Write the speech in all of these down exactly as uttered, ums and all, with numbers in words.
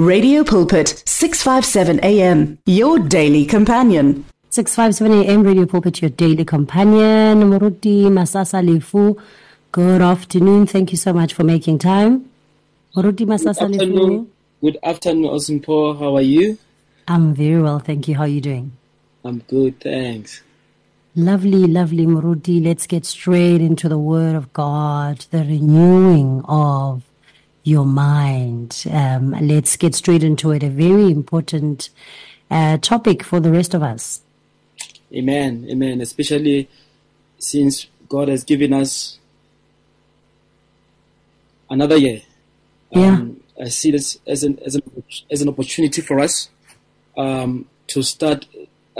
Radio Pulpit, six fifty-seven A M, your daily companion. six fifty-seven A M, Radio Pulpit, your daily companion. Murudi Masasa Lefu, good afternoon. Thank you so much for making time. Murudi Masasa Lefu. Good afternoon, Austin Paul. How are you? I'm very well, thank you. How are you doing? I'm good, thanks. Lovely, lovely, Murudi. Let's get straight into the Word of God, the renewing of your mind. Um, let's get straight into it. A very important uh, topic for the rest of us. Amen, amen. Especially since God has given us another year. Um, yeah. I see this as an as an as an opportunity for us um, to start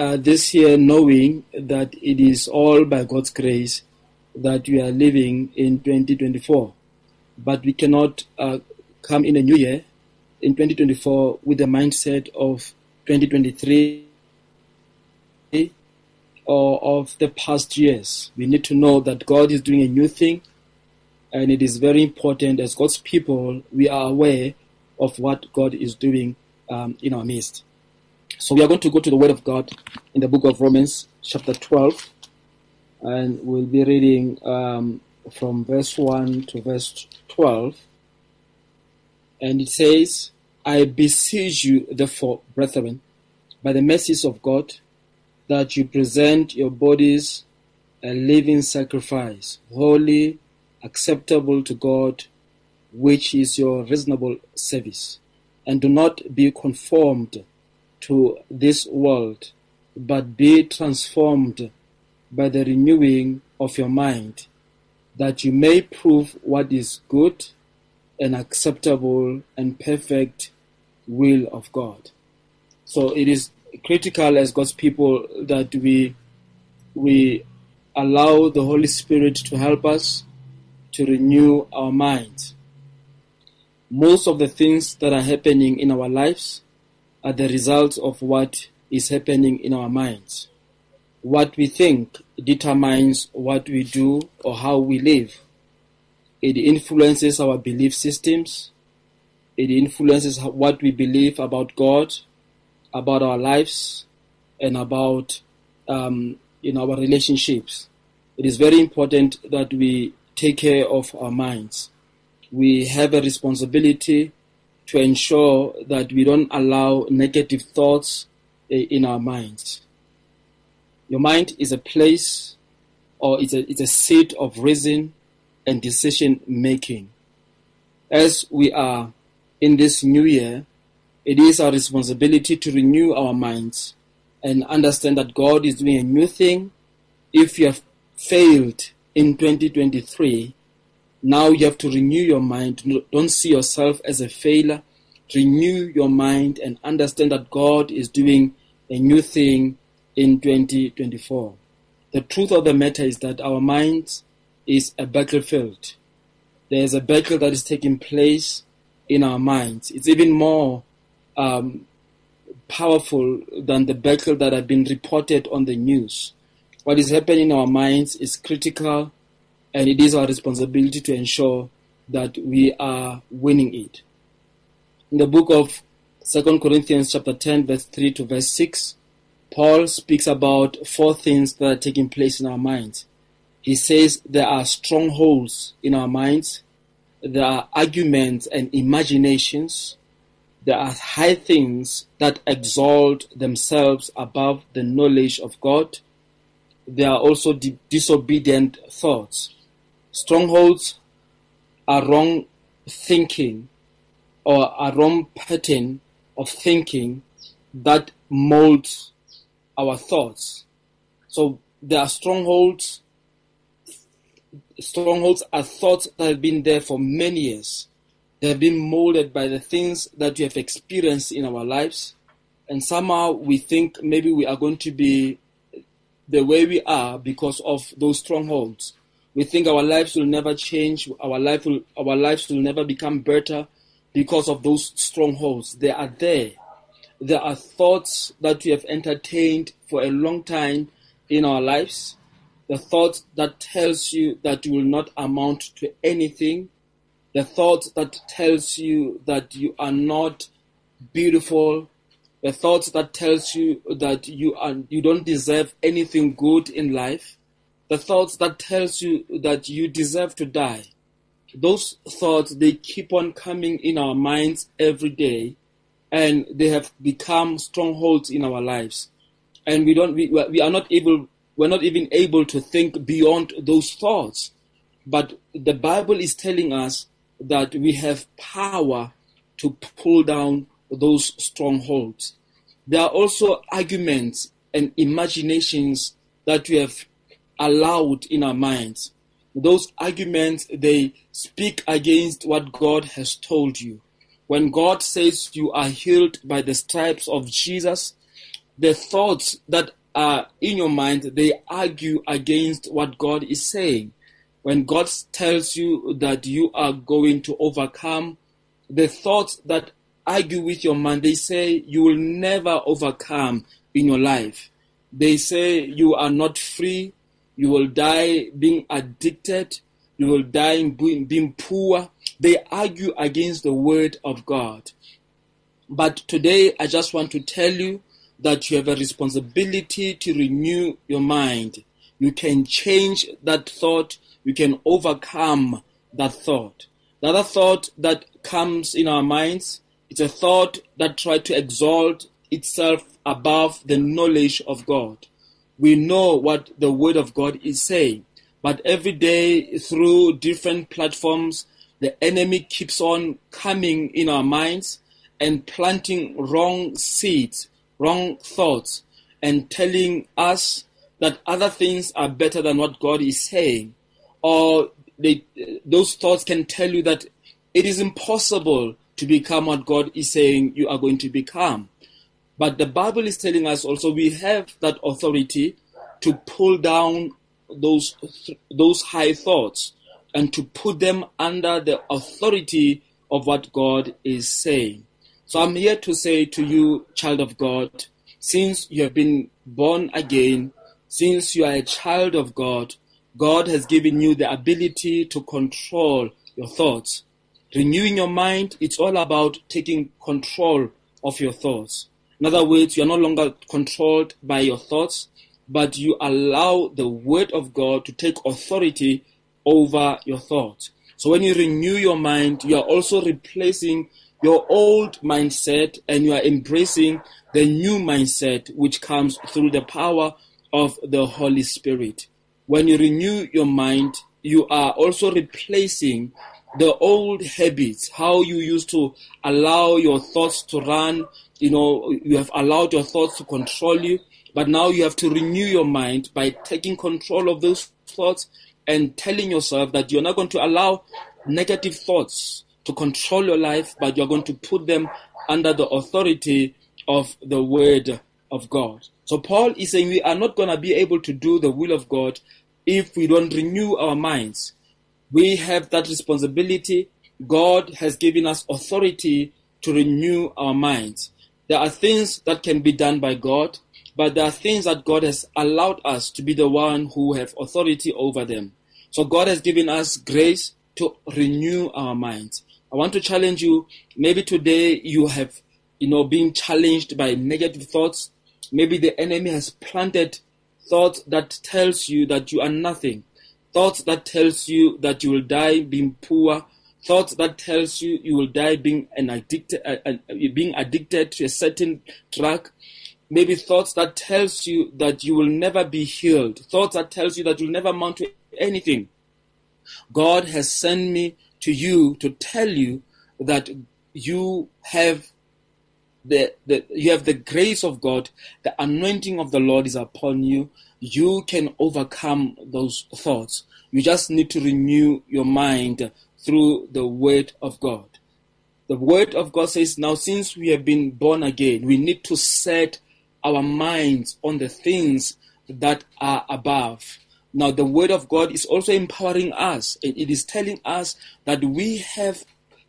Uh, this year, knowing that it is all by God's grace that we are living in twenty twenty-four. But we cannot uh, come in a new year in twenty twenty-four with the mindset of twenty twenty-three or of the past years. We need to know that God is doing a new thing, and it is very important as God's people we are aware of what God is doing um, in our midst. So we are going to go to the Word of God in the book of Romans, chapter twelve, and we'll be reading um, from verse one to verse twelve. And it says, I beseech you, therefore, brethren, by the mercies of God, that you present your bodies a living sacrifice, holy, acceptable to God, which is your reasonable service. And do not be conformed to this world, but be transformed by the renewing of your mind, that you may prove what is good and acceptable and perfect will of God. So it is critical as God's people that we we allow the Holy Spirit to help us to renew our minds. Most of the things that are happening in our lives are the results of what is happening in our minds. What we think determines what we do or how we live. It influences our belief systems. It influences what we believe about God, about our lives, and about um, in our relationships. It is very important that we take care of our minds. We have a responsibility to ensure that we don't allow negative thoughts in our minds. Your mind is a place, or it's a, it's a seat of reason and decision making. As we are in this new year, it is our responsibility to renew our minds and understand that God is doing a new thing. If you have failed in twenty twenty-three, now you have to renew your mind. Don't see yourself as a failure. Renew your mind and understand that God is doing a new thing in twenty twenty-four. The truth of the matter is that our mind is a battlefield. There is a battle that is taking place in our minds. It's even more um, powerful than the battle that have been reported on the news. What is happening in our minds is critical, and it is our responsibility to ensure that we are winning it. In the book of Second Corinthians chapter ten, verse three to verse six, Paul speaks about four things that are taking place in our minds. He says there are strongholds in our minds, there are arguments and imaginations, there are high things that exalt themselves above the knowledge of God, there are also di- disobedient thoughts. Strongholds are wrong thinking or a wrong pattern of thinking that molds our thoughts. So there are strongholds. Strongholds are thoughts that have been there for many years. They have been molded by the things that we have experienced in our lives. And somehow we think maybe we are going to be the way we are because of those strongholds. We think our lives will never change. Our life will, our lives will never become better because of those strongholds. They are there. There are thoughts that we have entertained for a long time in our lives. The thought that tells you that you will not amount to anything. The thought that tells you that you are not beautiful, the thoughts that tells you that you are, you don't deserve anything good in life, the thoughts that tells you that you deserve to die. Those thoughts, they keep on coming in our minds every day, and they have become strongholds in our lives. And we don't, we, we are not able, we're not even able to think beyond those thoughts. But the Bible is telling us that we have power to pull down those strongholds. There are also arguments and imaginations that we have allowed in our minds. Those arguments, they speak against what God has told you. When God says you are healed by the stripes of Jesus, the thoughts that are in your mind, they argue against what God is saying. When God tells you that you are going to overcome, the thoughts that argue with your mind, they say you will never overcome in your life. They say you are not free, you will die being addicted, you will die being poor. They argue against the word of God. But today I just want to tell you that you have a responsibility to renew your mind. You can change that thought, you can overcome that thought. The other thought that comes in our minds, it's a thought that tries to exalt itself above the knowledge of God. We know what the Word of God is saying, but every day through different platforms, the enemy keeps on coming in our minds and planting wrong seeds, wrong thoughts, and telling us that other things are better than what God is saying. Or they, those thoughts can tell you that it is impossible to become what God is saying you are going to become. But the Bible is telling us also we have that authority to pull down those those high thoughts and to put them under the authority of what God is saying. So I'm here to say to you, child of God, since you have been born again, since you are a child of God, God has given you the ability to control your thoughts. Renewing your mind, it's all about taking control of your thoughts. In other words, you are no longer controlled by your thoughts, but you allow the Word of God to take authority over your thoughts. So when you renew your mind, you are also replacing your old mindset and you are embracing the new mindset which comes through the power of the Holy Spirit. When you renew your mind, you are also replacing the old habits, how you used to allow your thoughts to run. You know, you have allowed your thoughts to control you, but now you have to renew your mind by taking control of those thoughts and telling yourself that you're not going to allow negative thoughts to control your life, but you're going to put them under the authority of the Word of God. So Paul is saying we are not going to be able to do the will of God if we don't renew our minds. We have that responsibility. God has given us authority to renew our minds. There are things that can be done by God, but there are things that God has allowed us to be the one who have authority over them. So God has given us grace to renew our minds. I want to challenge you. Maybe today you have, you know, been challenged by negative thoughts. Maybe the enemy has planted thoughts that tells you that you are nothing. Thoughts that tells you that you will die being poor. Thoughts that tells you you will die being an addicted, uh, uh, being addicted to a certain drug. Maybe thoughts that tells you that you will never be healed. Thoughts that tells you that you will never amount to anything. God has sent me to you to tell you that you have the, the you have the grace of God. The anointing of the Lord is upon you. You can overcome those thoughts. You just need to renew your mind through the Word of God. The Word of God says, now since we have been born again, we need to set our minds on the things that are above. Now the Word of God is also empowering us. It is telling us that we have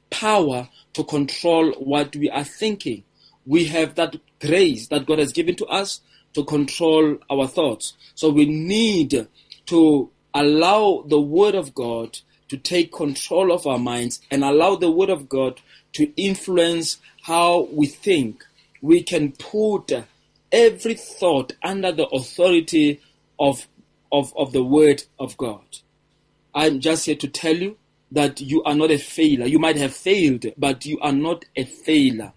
power to control what we are thinking. We have that grace that God has given to us to control our thoughts. So we need to allow the Word of God to take control of our minds and allow the Word of God to influence how we think, we can put every thought under the authority of, of, of the Word of God. I'm just here to tell you that you are not a failure. You might have failed, but you are not a failure.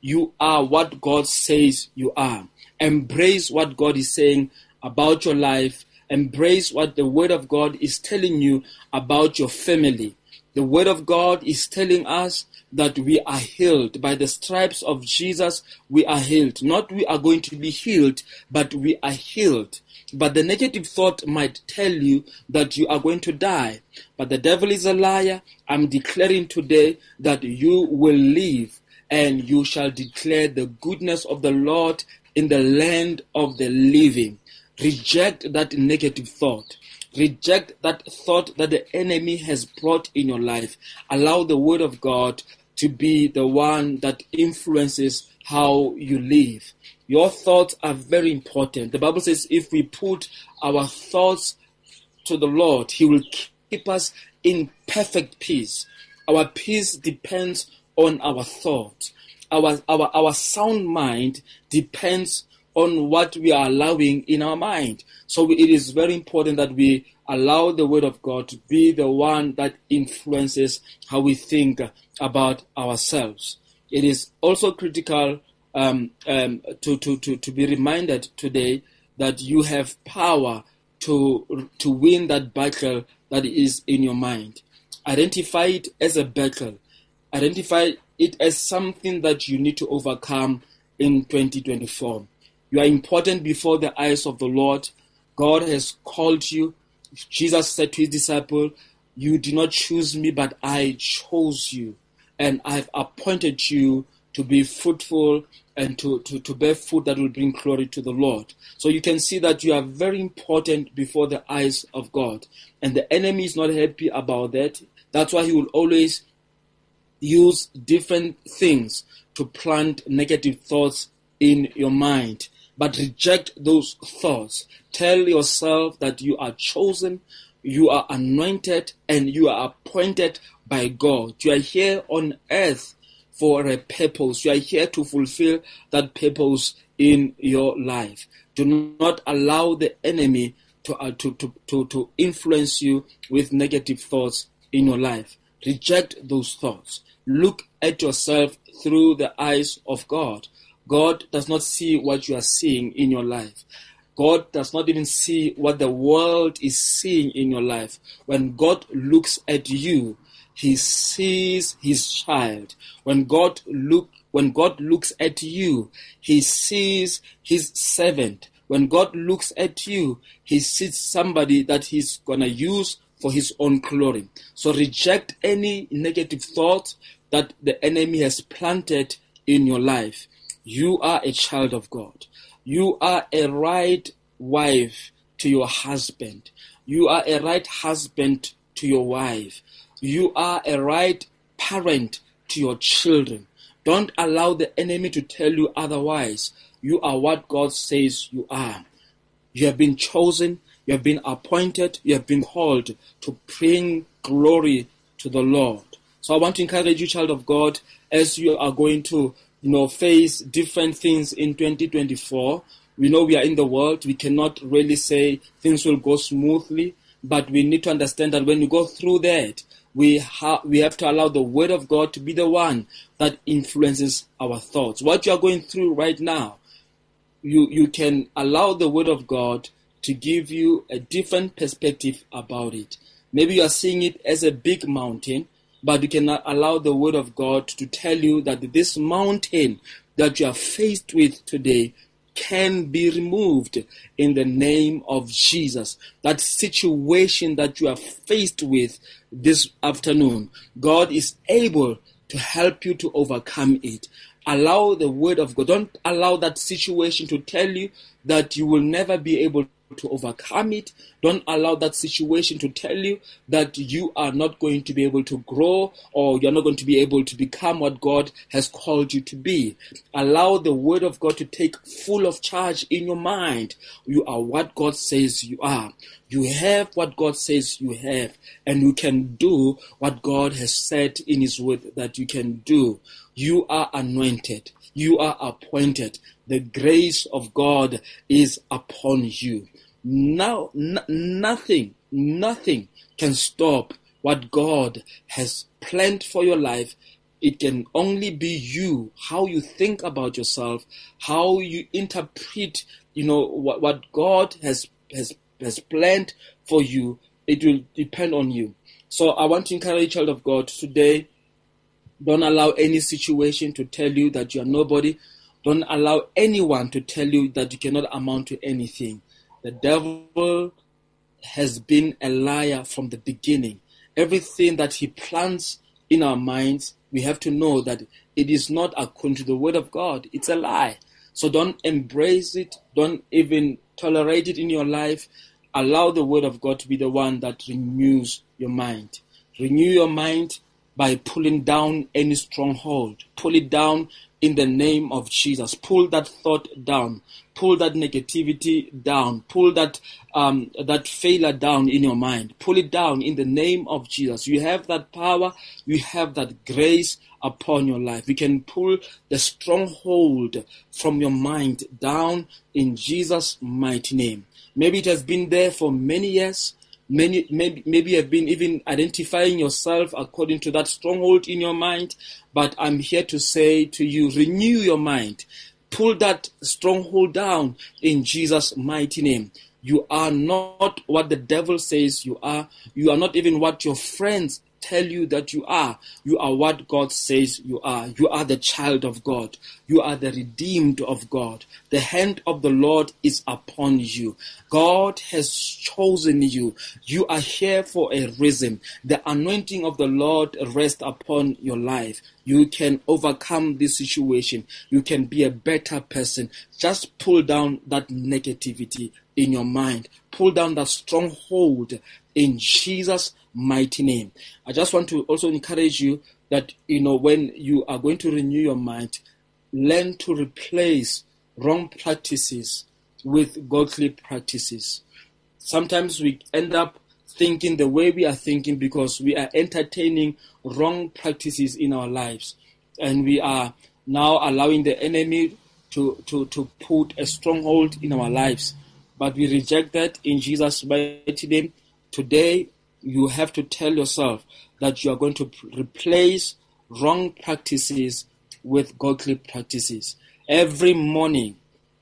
You are what God says you are. Embrace what God is saying about your life. Embrace what the Word of God is telling you about your family. The Word of God is telling us that we are healed. By the stripes of Jesus, we are healed. Not we are going to be healed, but we are healed. But the negative thought might tell you that you are going to die. But the devil is a liar. I'm declaring today that you will live and you shall declare the goodness of the Lord in the land of the living. Reject that negative thought. Reject that thought that the enemy has brought in your life. Allow the Word of God to be the one that influences how you live. Your thoughts are very important. The Bible says if we put our thoughts to the Lord, He will keep us in perfect peace. Our peace depends on our thoughts. Our, our, our sound mind depends on what we are allowing in our mind. So it is very important that we allow the Word of God to be the one that influences how we think about ourselves. It is also critical um, um, to, to, to, to be reminded today that you have power to, to win that battle that is in your mind. Identify it as a battle. Identify it as something that you need to overcome in twenty twenty-four. You are important before the eyes of the Lord. God has called you. Jesus said to his disciple, you did not choose me, but I chose you. And I have appointed you to be fruitful and to, to, to bear fruit that will bring glory to the Lord. So you can see that you are very important before the eyes of God. And the enemy is not happy about that. That's why he will always use different things to plant negative thoughts in your mind. But reject those thoughts. Tell yourself that you are chosen, you are anointed, and you are appointed by God. You are here on earth for a purpose. You are here to fulfill that purpose in your life. Do not allow the enemy to, uh, to, to, to, to influence you with negative thoughts in your life. Reject those thoughts. Look at yourself through the eyes of God. God does not see what you are seeing in your life. God does not even see what the world is seeing in your life. When God looks at you, He sees His child. When God look, when God looks at you, He sees His servant. When God looks at you, He sees somebody that He's going to use for His own glory. So reject any negative thought that the enemy has planted in your life. You are a child of God. You are a right wife to your husband. You are a right husband to your wife. You are a right parent to your children. Don't allow the enemy to tell you otherwise. You are what God says you are. You have been chosen. You have been appointed. You have been called to bring glory to the Lord. So I want to encourage you, child of God, as you are going to You know, face different things in twenty twenty-four. We know we are in the world. We cannot really say things will go smoothly, but we need to understand that when you go through that, we, ha- we have to allow the Word of God to be the one that influences our thoughts. What you are going through right now, you, you can allow the Word of God to give you a different perspective about it. Maybe you are seeing it as a big mountain, but you cannot allow the Word of God to tell you that this mountain that you are faced with today can be removed in the name of Jesus. That situation that you are faced with this afternoon, God is able to help you to overcome it. Allow the Word of God. Don't allow that situation to tell you that you will never be able to overcome it. Don't allow that situation to tell you that you are not going to be able to grow or you're not going to be able to become what God has called you to be. Allow the word of God to take full of charge in your mind. You are what God says you are. You have what God says you have, and you can do what God has said in his word that you can do. You are anointed. You are appointed. The grace of God is upon you. Now, n- nothing, nothing can stop what God has planned for your life. It can only be you, how you think about yourself, how you interpret, you know, what, what God has has has planned for you. It will depend on you. So I want to encourage child of God today. Don't allow any situation to tell you that you are nobody. Don't allow anyone to tell you that you cannot amount to anything. The devil has been a liar from the beginning. Everything that he plants in our minds, we have to know that it is not according to the word of God. It's a lie. So don't embrace it. Don't even tolerate it in your life. Allow the word of God to be the one that renews your mind. Renew your mind by pulling down any stronghold. Pull it down in the name of Jesus. Pull that thought down. Pull that negativity down. Pull that um, that failure down in your mind. Pull it down in the name of Jesus. You have that power. You have that grace upon your life. You can pull the stronghold from your mind down in Jesus' mighty name. Maybe it has been there for many years. Many, maybe, maybe you have been even identifying yourself according to that stronghold in your mind. But I'm here to say to you, renew your mind. Pull that stronghold down in Jesus' mighty name. You are not what the devil says you are. You are not even what your friends tell you that you are. You are what God says you are. You are the child of God. You are the redeemed of God. The hand of the Lord is upon you. God has chosen you. You are here for a reason. The anointing of the Lord rests upon your life. You can overcome this situation. You can be a better person. Just pull down that negativity in your mind. Pull down that stronghold in Jesus' mighty name. I just want to also encourage you that, you know, when you are going to renew your mind, learn to replace wrong practices with godly practices. Sometimes we end up thinking the way we are thinking because we are entertaining wrong practices in our lives. And we are now allowing the enemy to, to, to put a stronghold in our lives. But we reject that in Jesus' mighty name. Today, you have to tell yourself that you are going to replace wrong practices with godly practices. Every morning,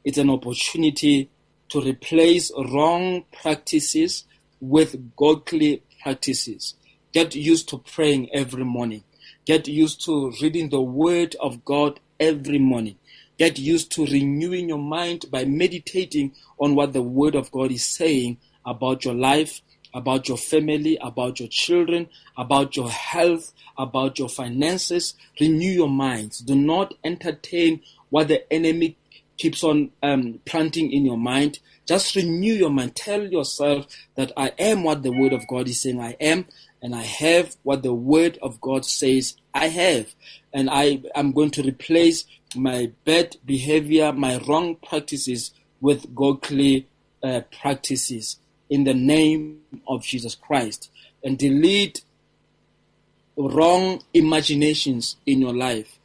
it's an opportunity to replace wrong practices with godly practices. Get used to praying every morning. Get used to reading the Word of God every morning. Get used to renewing your mind by meditating on what the Word of God is saying about your life, about your family, about your children, about your health, about your finances. Renew your minds. Do not entertain what the enemy keeps on um, planting in your mind. Just renew your mind. Tell yourself that I am what the Word of God is saying I am, and I have what the Word of God says I have. And I am going to replace my bad behavior, my wrong practices with godly uh, practices. In the name of Jesus Christ, and delete wrong imaginations in your life.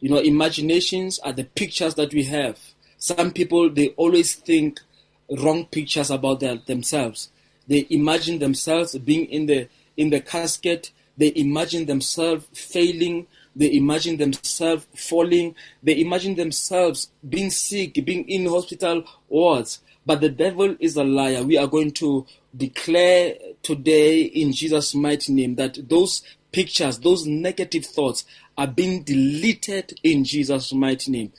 You know, imaginations are the pictures that we have. Some people, they always think wrong pictures about their, themselves. They imagine themselves being in the in the casket. They imagine themselves failing. They imagine themselves falling. They imagine themselves being sick, being in hospital wards. But the devil is a liar. We are going to declare today in Jesus' mighty name that those pictures, those negative thoughts are being deleted in Jesus' mighty name.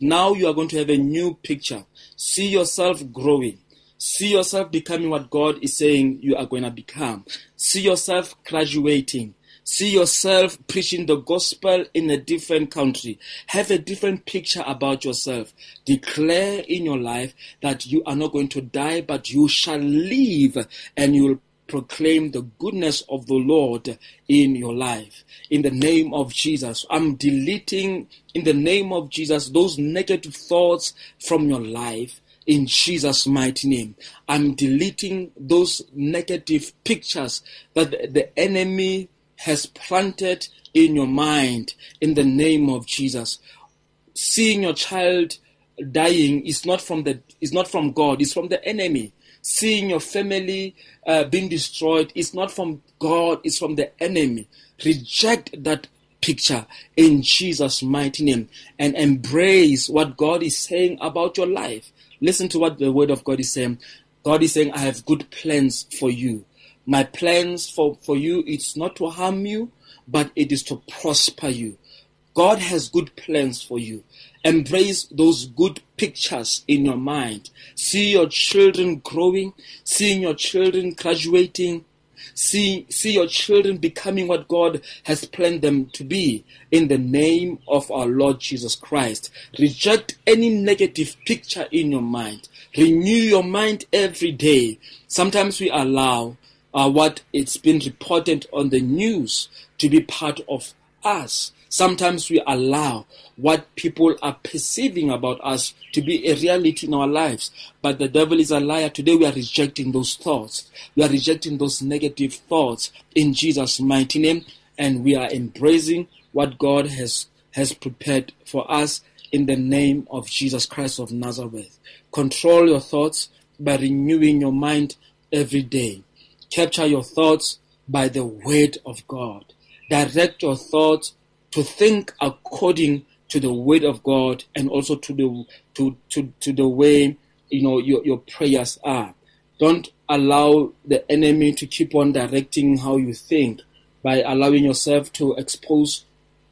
Now you are going to have a new picture. See yourself growing. See yourself becoming what God is saying you are going to become. See yourself graduating. See yourself preaching the gospel in a different country. Have a different picture about yourself. Declare in your life that you are not going to die, but you shall live, and you will proclaim the goodness of the Lord in your life. In the name of Jesus, I'm deleting, in the name of Jesus, those negative thoughts from your life. In Jesus' mighty name, I'm deleting those negative pictures that the enemy has planted in your mind. In the name of Jesus, seeing your child dying is not from the is not from God. It's from the enemy. Seeing your family uh, being destroyed is not from God. It's from the enemy. Reject that picture in Jesus' mighty name and embrace what God is saying about your life. Listen to what the word of God is saying. God is saying, I have good plans for you. My plans for, for you, it's not to harm you, but it is to prosper you. God has good plans for you. Embrace those good pictures in your mind. See your children growing, seeing your children graduating, see, see your children becoming what God has planned them to be in the name of our Lord Jesus Christ. Reject any negative picture in your mind. Renew your mind every day. Sometimes we allow uh, what it's been reported on the news to be part of us. Sometimes we allow what people are perceiving about us to be a reality in our lives. But the devil is a liar. Today we are rejecting those thoughts. We are rejecting those negative thoughts in Jesus' mighty name. And we are embracing what God has, has prepared for us in the name of Jesus Christ of Nazareth. Control your thoughts by renewing your mind every day. Capture your thoughts by the word of God. Direct your thoughts to think according to the word of God and also to the to to, to the way you know your, your prayers are. Don't allow the enemy to keep on directing how you think by allowing yourself to expose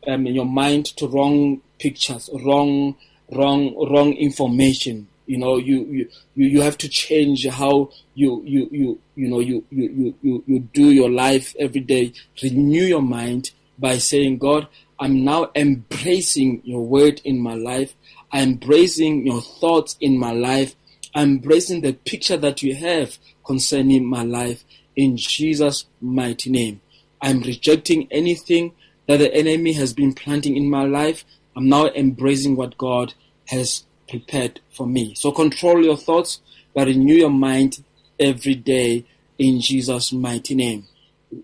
um, your mind to wrong pictures, wrong wrong wrong information. You know, you you, you, you have to change how you you you you know you you, you you do your life every day. Renew your mind by saying, God, I'm now embracing your word in my life. I'm embracing your thoughts in my life. I'm embracing the picture that you have concerning my life in Jesus' mighty name. I'm rejecting anything that the enemy has been planting in my life. I'm now embracing what God has prepared for me. So control your thoughts, but renew your mind every day in Jesus' mighty name.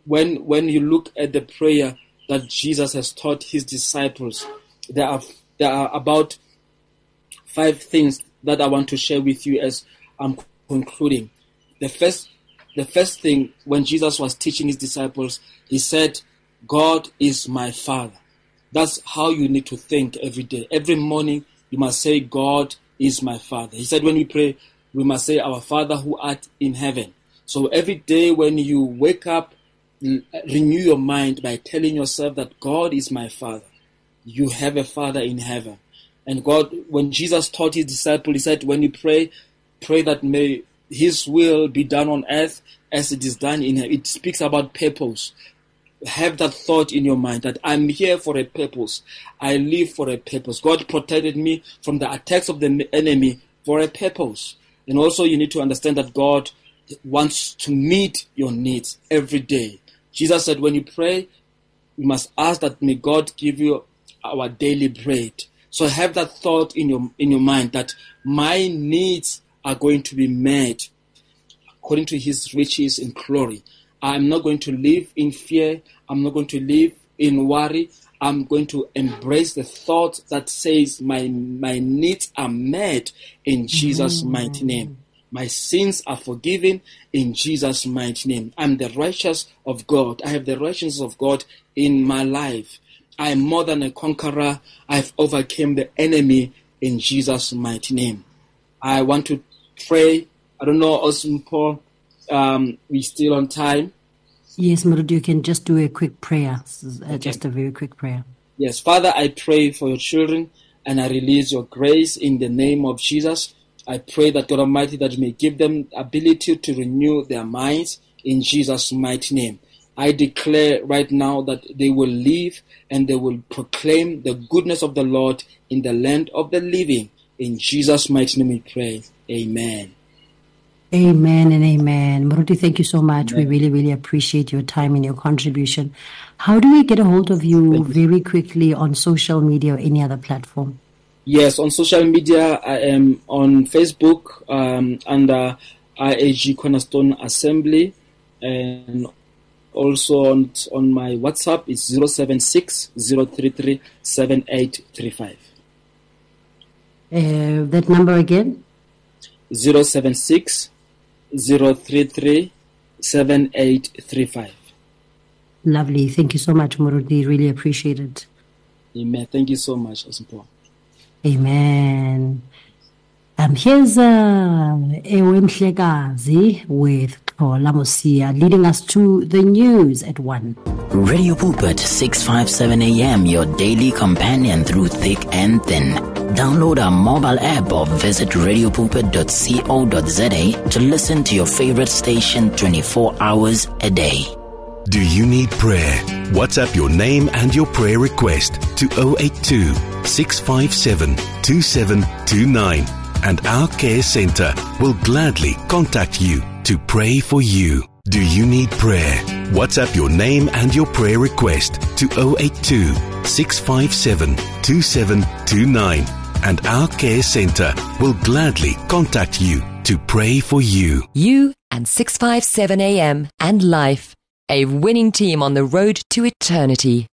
When, when you look at the prayer that Jesus has taught his disciples, There are there are about five things that I want to share with you as I'm concluding. The first, the first thing when Jesus was teaching his disciples, he said, "God is my Father." That's how you need to think every day. Every morning you must say, "God is my Father." He said, when we pray, we must say, "Our Father who art in heaven." So every day when you wake up, renew your mind by telling yourself that God is my Father. You have a Father in heaven. And God, when Jesus taught his disciples, he said, when you pray, pray that may his will be done on earth as it is done in heaven. It speaks about purpose. Have that thought in your mind that I'm here for a purpose. I live for a purpose. God protected me from the attacks of the enemy for a purpose. And also you need to understand that God wants to meet your needs every day. Jesus said, when you pray, you must ask that may God give you our daily bread. So have that thought in your in your mind that my needs are going to be met according to his riches and glory. I'm not going to live in fear. I'm not going to live in worry. I'm going to embrace the thought that says my, my needs are met in Jesus' mm-hmm. mighty name. My sins are forgiven in Jesus' mighty name. I'm the righteous of God. I have the righteousness of God in my life. I am more than a conqueror. I've overcome the enemy in Jesus' mighty name. I want to pray. I don't know, Austin Paul, um, we still on time? Yes, Murudi, you can just do a quick prayer, okay. Just a very quick prayer. Yes, Father, I pray for your children and I release your grace in the name of Jesus. I pray that God Almighty that you may give them ability to renew their minds in Jesus' mighty name. I declare right now that they will live and they will proclaim the goodness of the Lord in the land of the living. In Jesus' mighty name we pray. Amen. Amen and amen. Murudi, thank you so much. Amen. We really, really appreciate your time and your contribution. How do we get a hold of you, you very quickly on social media or any other platform? Yes, on social media, I am on Facebook um, under I A G Cornerstone Assembly, and also on, on my WhatsApp is zero seven six zero three three seven eight three five. Uh, that number again? zero seven six zero three three seven eight three five. Lovely. Thank you so much, Murudi. Really appreciate it. Amen. Thank you so much, Austin Paul. Amen. Um, here's Ewe Mhlekazi with Paul Lamosia leading us to the news at one. Radio Pulpit, six fifty-seven a.m., your daily companion through thick and thin. Download our mobile app or visit radio pulpit dot co dot za to listen to your favorite station twenty-four hours a day. Do you need prayer? WhatsApp your name and your prayer request to zero eight two six five seven two seven two nine. And our care center will gladly contact you to pray for you. Do you need prayer? WhatsApp your name and your prayer request to zero eight two six five seven two seven two nine. And our care center will gladly contact you to pray for you. You and six fifty-seven A M and life. A winning team on the road to eternity.